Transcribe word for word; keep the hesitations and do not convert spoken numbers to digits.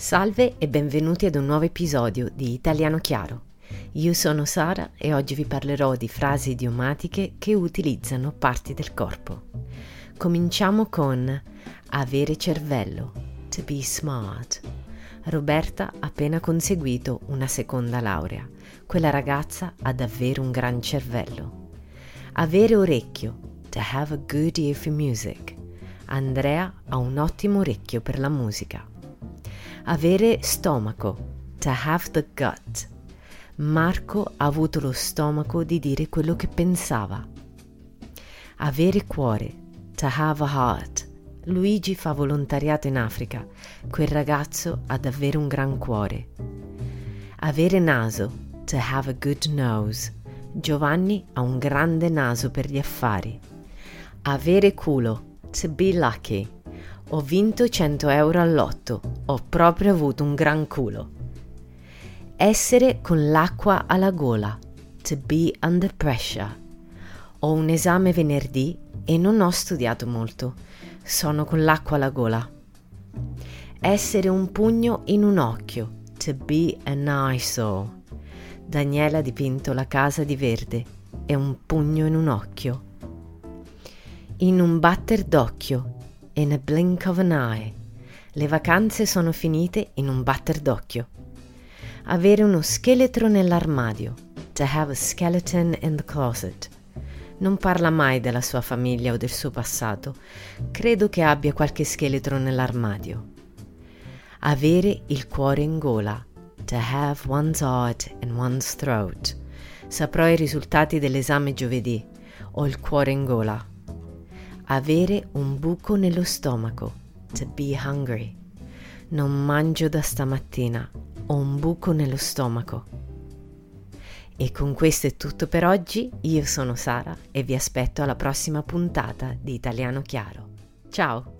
Salve e benvenuti ad un nuovo episodio di Italiano Chiaro. Io sono Sara e oggi vi parlerò di frasi idiomatiche che utilizzano parti del corpo. Cominciamo con avere cervello, to be smart. Roberta ha appena conseguito una seconda laurea. Quella ragazza ha davvero un gran cervello. Avere orecchio, to have a good ear for music. Andrea ha un ottimo orecchio per la musica. Avere stomaco, to have the gut. Marco ha avuto lo stomaco di dire quello che pensava. Avere cuore, to have a heart. Luigi fa volontariato in Africa. Quel ragazzo ha davvero un gran cuore. Avere naso, to have a good nose. Giovanni ha un grande naso per gli affari. Avere culo, to be lucky. Ho vinto cento euro al lotto. Ho proprio avuto un gran culo. Essere con l'acqua alla gola. To be under pressure. Ho un esame venerdì e non ho studiato molto. Sono con l'acqua alla gola. Essere un pugno in un occhio. To be an eyesore. Daniela ha dipinto la casa di verde. È un pugno in un occhio. In un batter d'occhio. In a blink of an eye. Le vacanze sono finite in un batter d'occhio. Avere uno scheletro nell'armadio. To have a skeleton in the closet. Non parla mai della sua famiglia o del suo passato. Credo che abbia qualche scheletro nell'armadio. Avere il cuore in gola. To have one's heart in one's throat. Saprò i risultati dell'esame giovedì. Ho il cuore in gola. Avere un buco nello stomaco, to be hungry. Non mangio da stamattina, ho un buco nello stomaco. E con questo è tutto per oggi, io sono Sara e vi aspetto alla prossima puntata di Italiano Chiaro. Ciao!